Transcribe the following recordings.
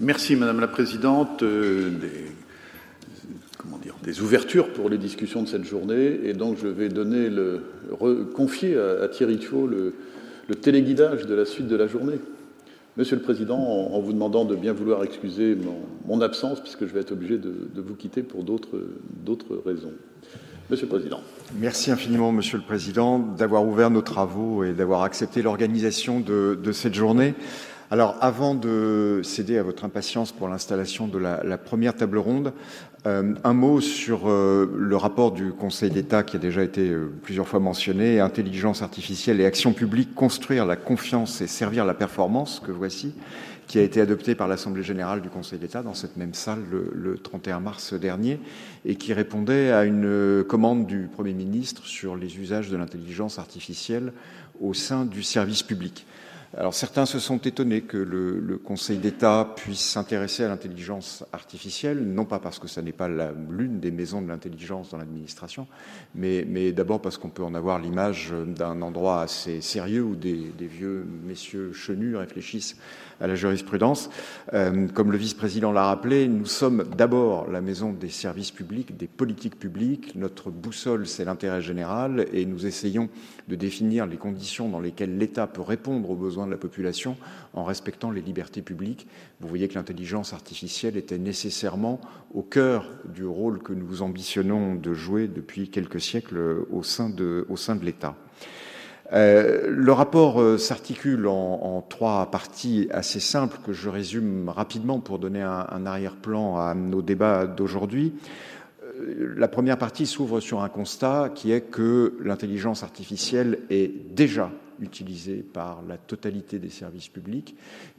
Merci Madame la Présidente. Des ouvertures pour les discussions de cette journée, et donc je vais donner confier à Thierry Thiau le téléguidage de la suite de la journée. Monsieur le Président, en vous demandant de bien vouloir excuser mon absence, puisque je vais être obligé de vous quitter pour d'autres raisons. Monsieur le Président. Merci infiniment, Monsieur le Président, d'avoir ouvert nos travaux et d'avoir accepté l'organisation de cette journée. Alors, avant de céder à votre impatience pour l'installation de la première table ronde, un mot sur le rapport du Conseil d'État qui a déjà été plusieurs fois mentionné, Intelligence artificielle et action publique, construire la confiance et servir la performance, que voici, qui a été adopté par l'Assemblée générale du Conseil d'État dans cette même salle le 31 mars dernier et qui répondait à une commande du Premier ministre sur les usages de l'intelligence artificielle au sein du service public. Alors certains se sont étonnés que le Conseil d'État puisse s'intéresser à l'intelligence artificielle, non pas parce que ça n'est pas l'une des maisons de l'intelligence dans l'administration, mais d'abord parce qu'on peut en avoir l'image d'un endroit assez sérieux où des vieux messieurs chenus réfléchissent à la jurisprudence. Comme le vice-président l'a rappelé, nous sommes d'abord la maison des services publics, des politiques publiques. Notre boussole, c'est l'intérêt général et nous essayons de définir les conditions dans lesquelles l'État peut répondre aux besoins de la population en respectant les libertés publiques. Vous voyez que l'intelligence artificielle était nécessairement au cœur du rôle que nous ambitionnons de jouer depuis quelques siècles au sein de l'État. Le rapport s'articule en trois parties assez simples que je résume rapidement pour donner un arrière-plan à nos débats d'aujourd'hui. La première partie s'ouvre sur un constat qui est que l'intelligence artificielle est déjà utilisée par la totalité des services publics,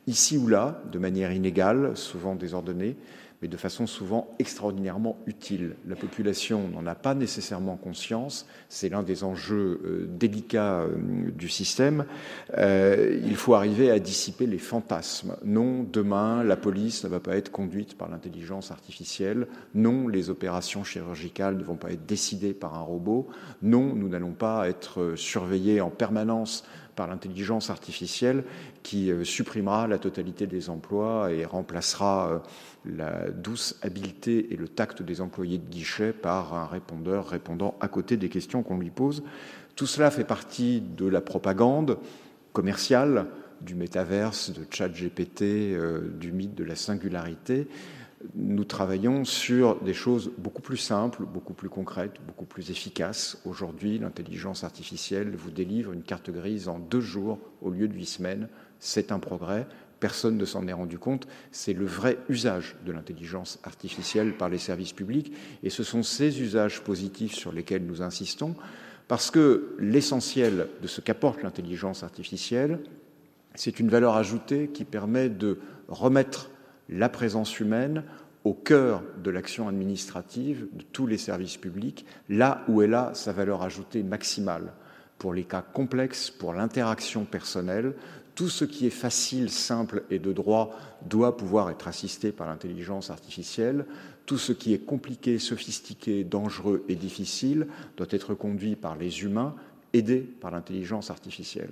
ici ou là, de manière inégale, souvent désordonnée, mais de façon souvent extraordinairement utile. La population n'en a pas nécessairement conscience, c'est l'un des enjeux délicats du système. Il faut arriver à dissiper les fantasmes. Non, demain, la police ne va pas être conduite par l'intelligence artificielle. Non, les opérations chirurgicales ne vont pas être décidées par un robot. Non, nous n'allons pas être surveillés en permanence par l'intelligence artificielle qui supprimera la totalité des emplois et remplacera la douce habileté et le tact des employés de guichet par un répondeur répondant à côté des questions qu'on lui pose. Tout cela fait partie de la propagande commerciale, du métaverse, de ChatGPT, du mythe de la singularité. Nous travaillons sur des choses beaucoup plus simples, beaucoup plus concrètes, beaucoup plus efficaces. Aujourd'hui, l'intelligence artificielle vous délivre une carte grise en 2 jours au lieu de 8 semaines. C'est un progrès. Personne ne s'en est rendu compte. C'est le vrai usage de l'intelligence artificielle par les services publics. Et ce sont ces usages positifs sur lesquels nous insistons, parce que l'essentiel de ce qu'apporte l'intelligence artificielle, c'est une valeur ajoutée qui permet de remettre la présence humaine au cœur de l'action administrative de tous les services publics, là où elle a sa valeur ajoutée maximale. Pour les cas complexes, pour l'interaction personnelle, tout ce qui est facile, simple et de droit doit pouvoir être assisté par l'intelligence artificielle. Tout ce qui est compliqué, sophistiqué, dangereux et difficile doit être conduit par les humains, aidé par l'intelligence artificielle.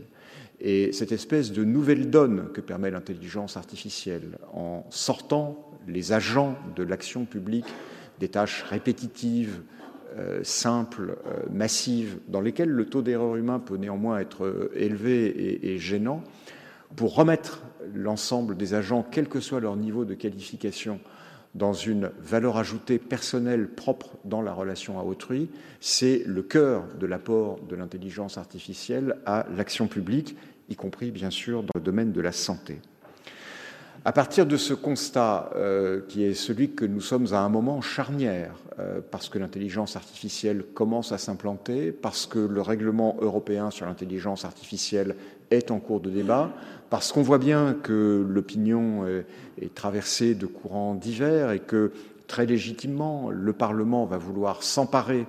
Et cette espèce de nouvelle donne que permet l'intelligence artificielle, en sortant les agents de l'action publique des tâches répétitives, simples, massives, dans lesquelles le taux d'erreur humain peut néanmoins être élevé et gênant, pour remettre l'ensemble des agents, quel que soit leur niveau de qualification, dans une valeur ajoutée personnelle propre dans la relation à autrui, c'est le cœur de l'apport de l'intelligence artificielle à l'action publique, y compris bien sûr dans le domaine de la santé. À partir de ce constat, qui est celui que nous sommes à un moment charnière, parce que l'intelligence artificielle commence à s'implanter, parce que le règlement européen sur l'intelligence artificielle est en cours de débat, parce qu'on voit bien que l'opinion est traversée de courants divers et que, très légitimement, le Parlement va vouloir s'emparer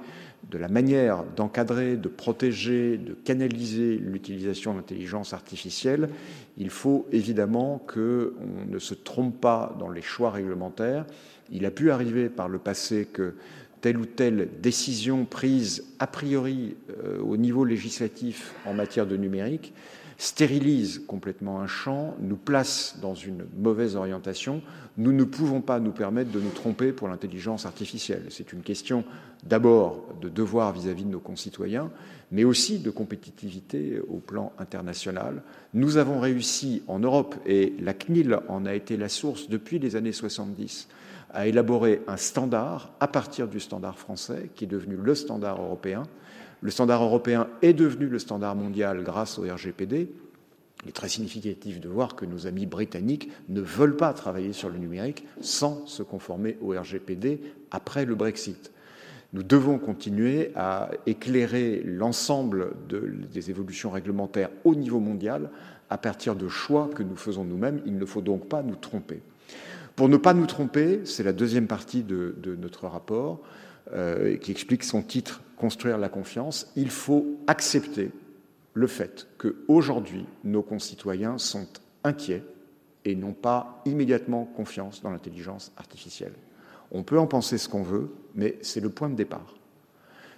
de la manière d'encadrer, de protéger, de canaliser l'utilisation de l'intelligence artificielle. Il faut évidemment qu'on ne se trompe pas dans les choix réglementaires. Il a pu arriver par le passé que telle ou telle décision prise a priori au niveau législatif en matière de numérique stérilise complètement un champ, nous place dans une mauvaise orientation. Nous ne pouvons pas nous permettre de nous tromper pour l'intelligence artificielle. C'est une question d'abord de devoir vis-à-vis de nos concitoyens, mais aussi de compétitivité au plan international. Nous avons réussi en Europe, et la CNIL en a été la source depuis les années 70, à élaborer un standard à partir du standard français, qui est devenu le standard européen. Le standard européen est devenu le standard mondial grâce au RGPD. Il est très significatif de voir que nos amis britanniques ne veulent pas travailler sur le numérique sans se conformer au RGPD après le Brexit. Nous devons continuer à éclairer l'ensemble des évolutions réglementaires au niveau mondial à partir de choix que nous faisons nous-mêmes. Il ne faut donc pas nous tromper. Pour ne pas nous tromper, c'est la deuxième partie de notre rapport qui explique son titre « Construire la confiance ». Il faut accepter le fait qu'aujourd'hui, nos concitoyens sont inquiets et n'ont pas immédiatement confiance dans l'intelligence artificielle. On peut en penser ce qu'on veut, mais c'est le point de départ.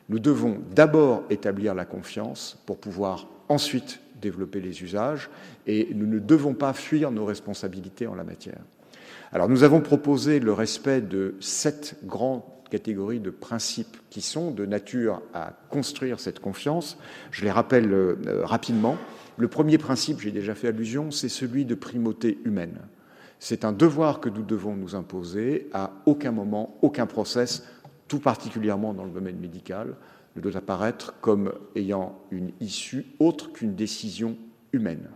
Nous devons d'abord établir la confiance pour pouvoir ensuite développer les usages et nous ne devons pas fuir nos responsabilités en la matière. Alors, nous avons proposé le respect de 7 grandes catégories de principes qui sont de nature à construire cette confiance. Je les rappelle rapidement. Le premier principe, j'ai déjà fait allusion, c'est celui de primauté humaine. C'est un devoir que nous devons nous imposer à aucun moment, aucun process, tout particulièrement dans le domaine médical, ne doit apparaître comme ayant une issue autre qu'une décision humaine.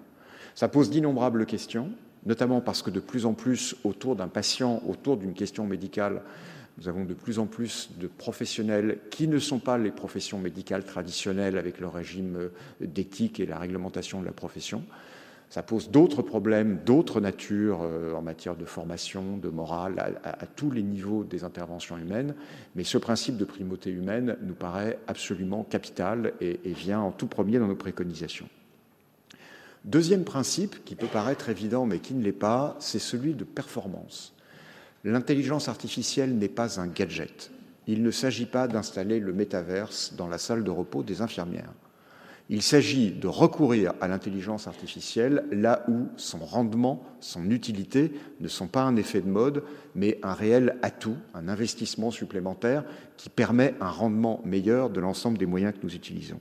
Ça pose d'innombrables questions, notamment parce que de plus en plus, autour d'un patient, autour d'une question médicale, nous avons de plus en plus de professionnels qui ne sont pas les professions médicales traditionnelles avec leur régime d'éthique et la réglementation de la profession. Ça pose d'autres problèmes, d'autres natures en matière de formation, de morale, à tous les niveaux des interventions humaines. Mais ce principe de primauté humaine nous paraît absolument capital et vient en tout premier dans nos préconisations. Deuxième principe, qui peut paraître évident mais qui ne l'est pas, c'est celui de performance. L'intelligence artificielle n'est pas un gadget. Il ne s'agit pas d'installer le métaverse dans la salle de repos des infirmières. Il s'agit de recourir à l'intelligence artificielle là où son rendement, son utilité ne sont pas un effet de mode, mais un réel atout, un investissement supplémentaire qui permet un rendement meilleur de l'ensemble des moyens que nous utilisons.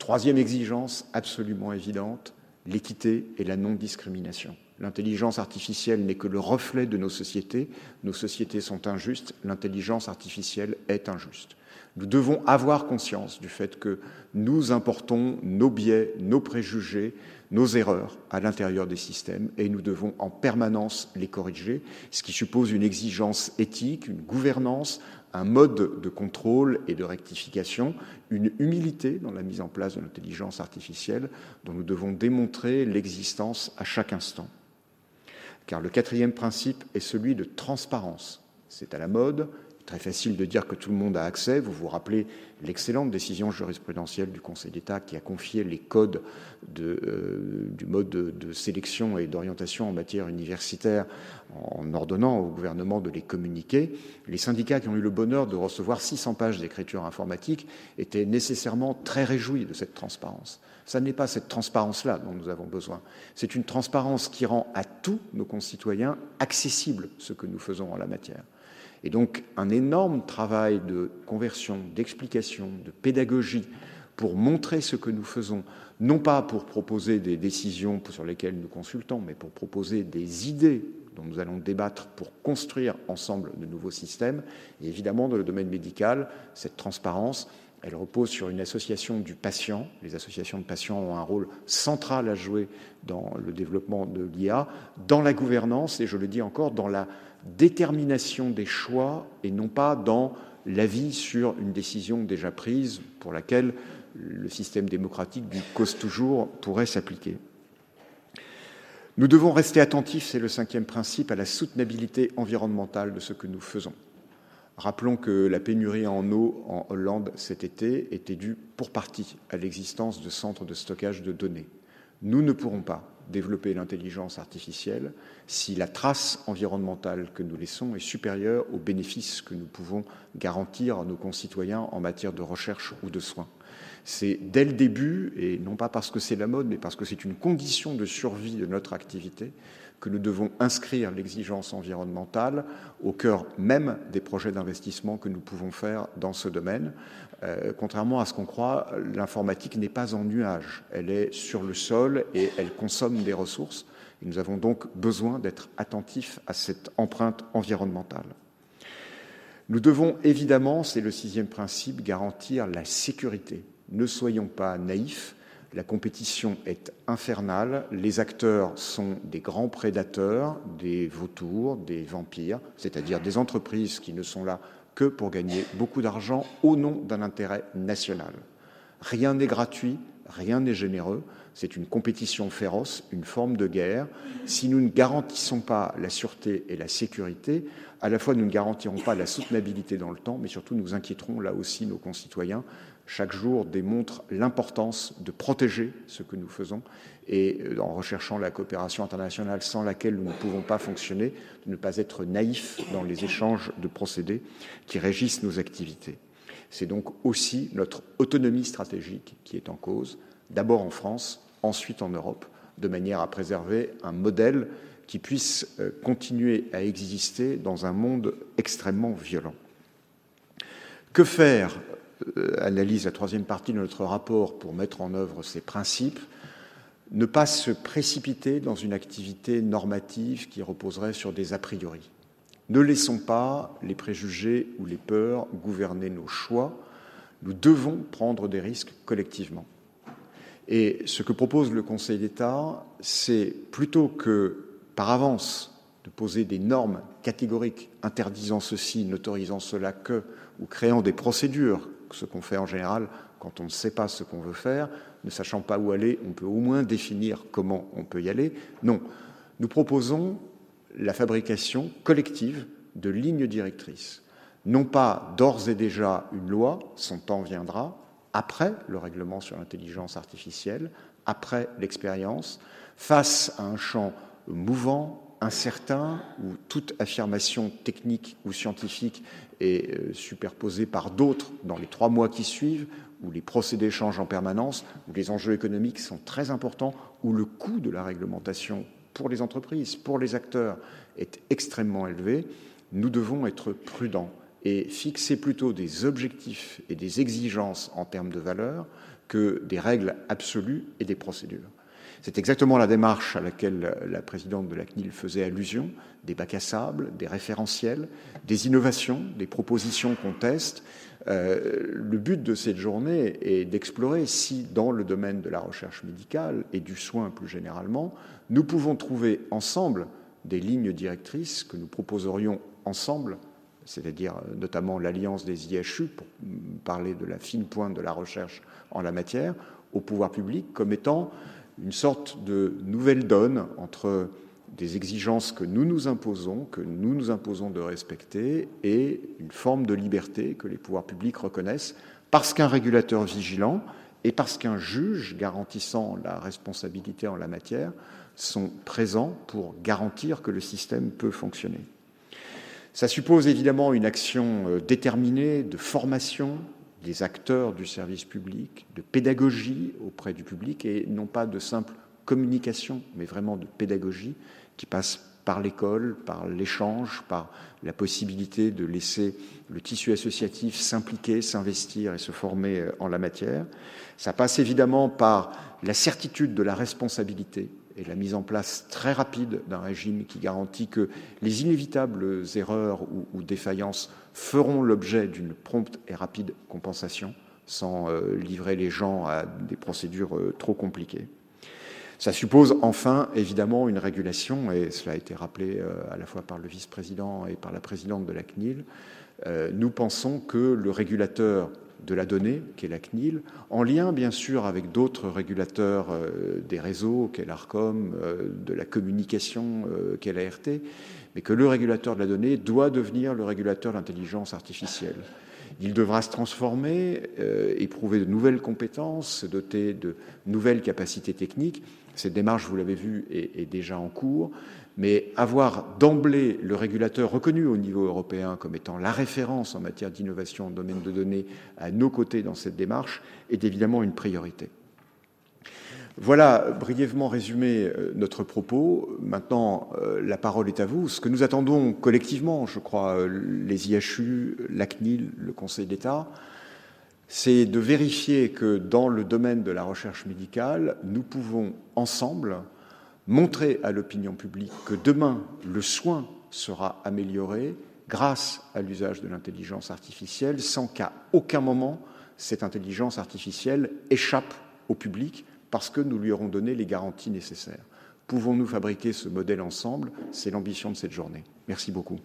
Troisième exigence absolument évidente, l'équité et la non-discrimination. L'intelligence artificielle n'est que le reflet de nos sociétés. Nos sociétés sont injustes, l'intelligence artificielle est injuste. Nous devons avoir conscience du fait que nous importons nos biais, nos préjugés, nos erreurs à l'intérieur des systèmes et nous devons en permanence les corriger, ce qui suppose une exigence éthique, une gouvernance, un mode de contrôle et de rectification, une humilité dans la mise en place de l'intelligence artificielle dont nous devons démontrer l'existence à chaque instant. Car le quatrième principe est celui de transparence. C'est à la mode, très facile de dire que tout le monde a accès. Vous vous rappelez l'excellente décision jurisprudentielle du Conseil d'État qui a confié les codes du mode de sélection et d'orientation en matière universitaire en ordonnant au gouvernement de les communiquer. Les syndicats qui ont eu le bonheur de recevoir 600 pages d'écriture informatique étaient nécessairement très réjouis de cette transparence. Ça n'est pas cette transparence-là dont nous avons besoin. C'est une transparence qui rend à tous nos concitoyens accessible ce que nous faisons en la matière. Et donc un énorme travail de conversion, d'explication, de pédagogie pour montrer ce que nous faisons, non pas pour proposer des décisions sur lesquelles nous consultons, mais pour proposer des idées dont nous allons débattre pour construire ensemble de nouveaux systèmes. Et évidemment, dans le domaine médical, cette transparence, elle repose sur une association du patient. Les associations de patients ont un rôle central à jouer dans le développement de l'IA, dans la gouvernance et, je le dis encore, dans la détermination des choix et non pas dans l'avis sur une décision déjà prise pour laquelle le système démocratique du cause toujours pourrait s'appliquer. Nous devons rester attentifs, c'est le cinquième principe, à la soutenabilité environnementale de ce que nous faisons. Rappelons que la pénurie en eau en Hollande cet été était due pour partie à l'existence de centres de stockage de données. Nous ne pourrons pas développer l'intelligence artificielle si la trace environnementale que nous laissons est supérieure aux bénéfices que nous pouvons garantir à nos concitoyens en matière de recherche ou de soins. C'est dès le début, et non pas parce que c'est la mode, mais parce que c'est une condition de survie de notre activité, que nous devons inscrire l'exigence environnementale au cœur même des projets d'investissement que nous pouvons faire dans ce domaine. Contrairement à ce qu'on croit, l'informatique n'est pas en nuage. Elle est sur le sol et elle consomme des ressources. Et nous avons donc besoin d'être attentifs à cette empreinte environnementale. Nous devons évidemment, c'est le 6e principe, garantir la sécurité. Ne soyons pas naïfs. La compétition est infernale, les acteurs sont des grands prédateurs, des vautours, des vampires, c'est-à-dire des entreprises qui ne sont là que pour gagner beaucoup d'argent au nom d'un intérêt national. Rien n'est gratuit, rien n'est généreux, c'est une compétition féroce, une forme de guerre. Si nous ne garantissons pas la sûreté et la sécurité, à la fois nous ne garantirons pas la soutenabilité dans le temps, mais surtout nous inquiéterons là aussi nos concitoyens. Chaque jour démontre l'importance de protéger ce que nous faisons et en recherchant la coopération internationale sans laquelle nous ne pouvons pas fonctionner, de ne pas être naïfs dans les échanges de procédés qui régissent nos activités. C'est donc aussi notre autonomie stratégique qui est en cause, d'abord en France, ensuite en Europe, de manière à préserver un modèle qui puisse continuer à exister dans un monde extrêmement violent. Que faire ? Analyse la 3e partie de notre rapport pour mettre en œuvre ces principes, ne pas se précipiter dans une activité normative qui reposerait sur des a priori. Ne laissons pas les préjugés ou les peurs gouverner nos choix. Nous devons prendre des risques collectivement. Et ce que propose le Conseil d'État, c'est plutôt que, par avance, de poser des normes catégoriques interdisant ceci, n'autorisant cela que, ou créant des procédures, ce qu'on fait en général quand on ne sait pas ce qu'on veut faire, ne sachant pas où aller, on peut au moins définir comment on peut y aller. Non, nous proposons la fabrication collective de lignes directrices. Non pas d'ores et déjà une loi, son temps viendra, après le règlement sur l'intelligence artificielle, après l'expérience, face à un champ mouvant, incertain, où toute affirmation technique ou scientifique est superposée par d'autres dans les 3 mois qui suivent, où les procédés changent en permanence, où les enjeux économiques sont très importants, où le coût de la réglementation pour les entreprises, pour les acteurs, est extrêmement élevé, nous devons être prudents et fixer plutôt des objectifs et des exigences en termes de valeur que des règles absolues et des procédures. C'est exactement la démarche à laquelle la présidente de la CNIL faisait allusion, des bacs à sable, des référentiels, des innovations, des propositions qu'on teste. Le but de cette journée est d'explorer si, dans le domaine de la recherche médicale et du soin plus généralement, nous pouvons trouver ensemble des lignes directrices que nous proposerions ensemble, c'est-à-dire notamment l'alliance des IHU pour parler de la fine pointe de la recherche en la matière, au pouvoir public comme étant une sorte de nouvelle donne entre des exigences que nous nous imposons de respecter et une forme de liberté que les pouvoirs publics reconnaissent parce qu'un régulateur vigilant et parce qu'un juge garantissant la responsabilité en la matière sont présents pour garantir que le système peut fonctionner. Ça suppose évidemment une action déterminée de formation, des acteurs du service public, de pédagogie auprès du public, et non pas de simple communication, mais vraiment de pédagogie qui passe par l'école, par l'échange, par la possibilité de laisser le tissu associatif s'impliquer, s'investir et se former en la matière. Ça passe évidemment par la certitude de la responsabilité et la mise en place très rapide d'un régime qui garantit que les inévitables erreurs ou défaillances feront l'objet d'une prompte et rapide compensation, sans livrer les gens à des procédures trop compliquées. Ça suppose enfin, évidemment, une régulation, et cela a été rappelé à la fois par le vice-président et par la présidente de la CNIL. Nous pensons que le régulateur de la donnée, qu'est la CNIL, en lien bien sûr avec d'autres régulateurs des réseaux, qu'est l'ARCOM, de la communication, qu'est l'ART, mais que le régulateur de la donnée doit devenir le régulateur de l'intelligence artificielle. Il devra se transformer, éprouver de nouvelles compétences, se doter de nouvelles capacités techniques. Cette démarche, vous l'avez vu, est déjà en cours. mais avoir d'emblée le régulateur reconnu au niveau européen comme étant la référence en matière d'innovation au domaine de données à nos côtés dans cette démarche est évidemment une priorité. Voilà, brièvement résumé notre propos. Maintenant, la parole est à vous. Ce que nous attendons collectivement, je crois, les IHU, la CNIL, le Conseil d'État, c'est de vérifier que dans le domaine de la recherche médicale, nous pouvons ensemble montrer à l'opinion publique que demain, le soin sera amélioré grâce à l'usage de l'intelligence artificielle, sans qu'à aucun moment, cette intelligence artificielle échappe au public, parce que nous lui aurons donné les garanties nécessaires. Pouvons-nous fabriquer ce modèle ensemble ? C'est l'ambition de cette journée. Merci beaucoup.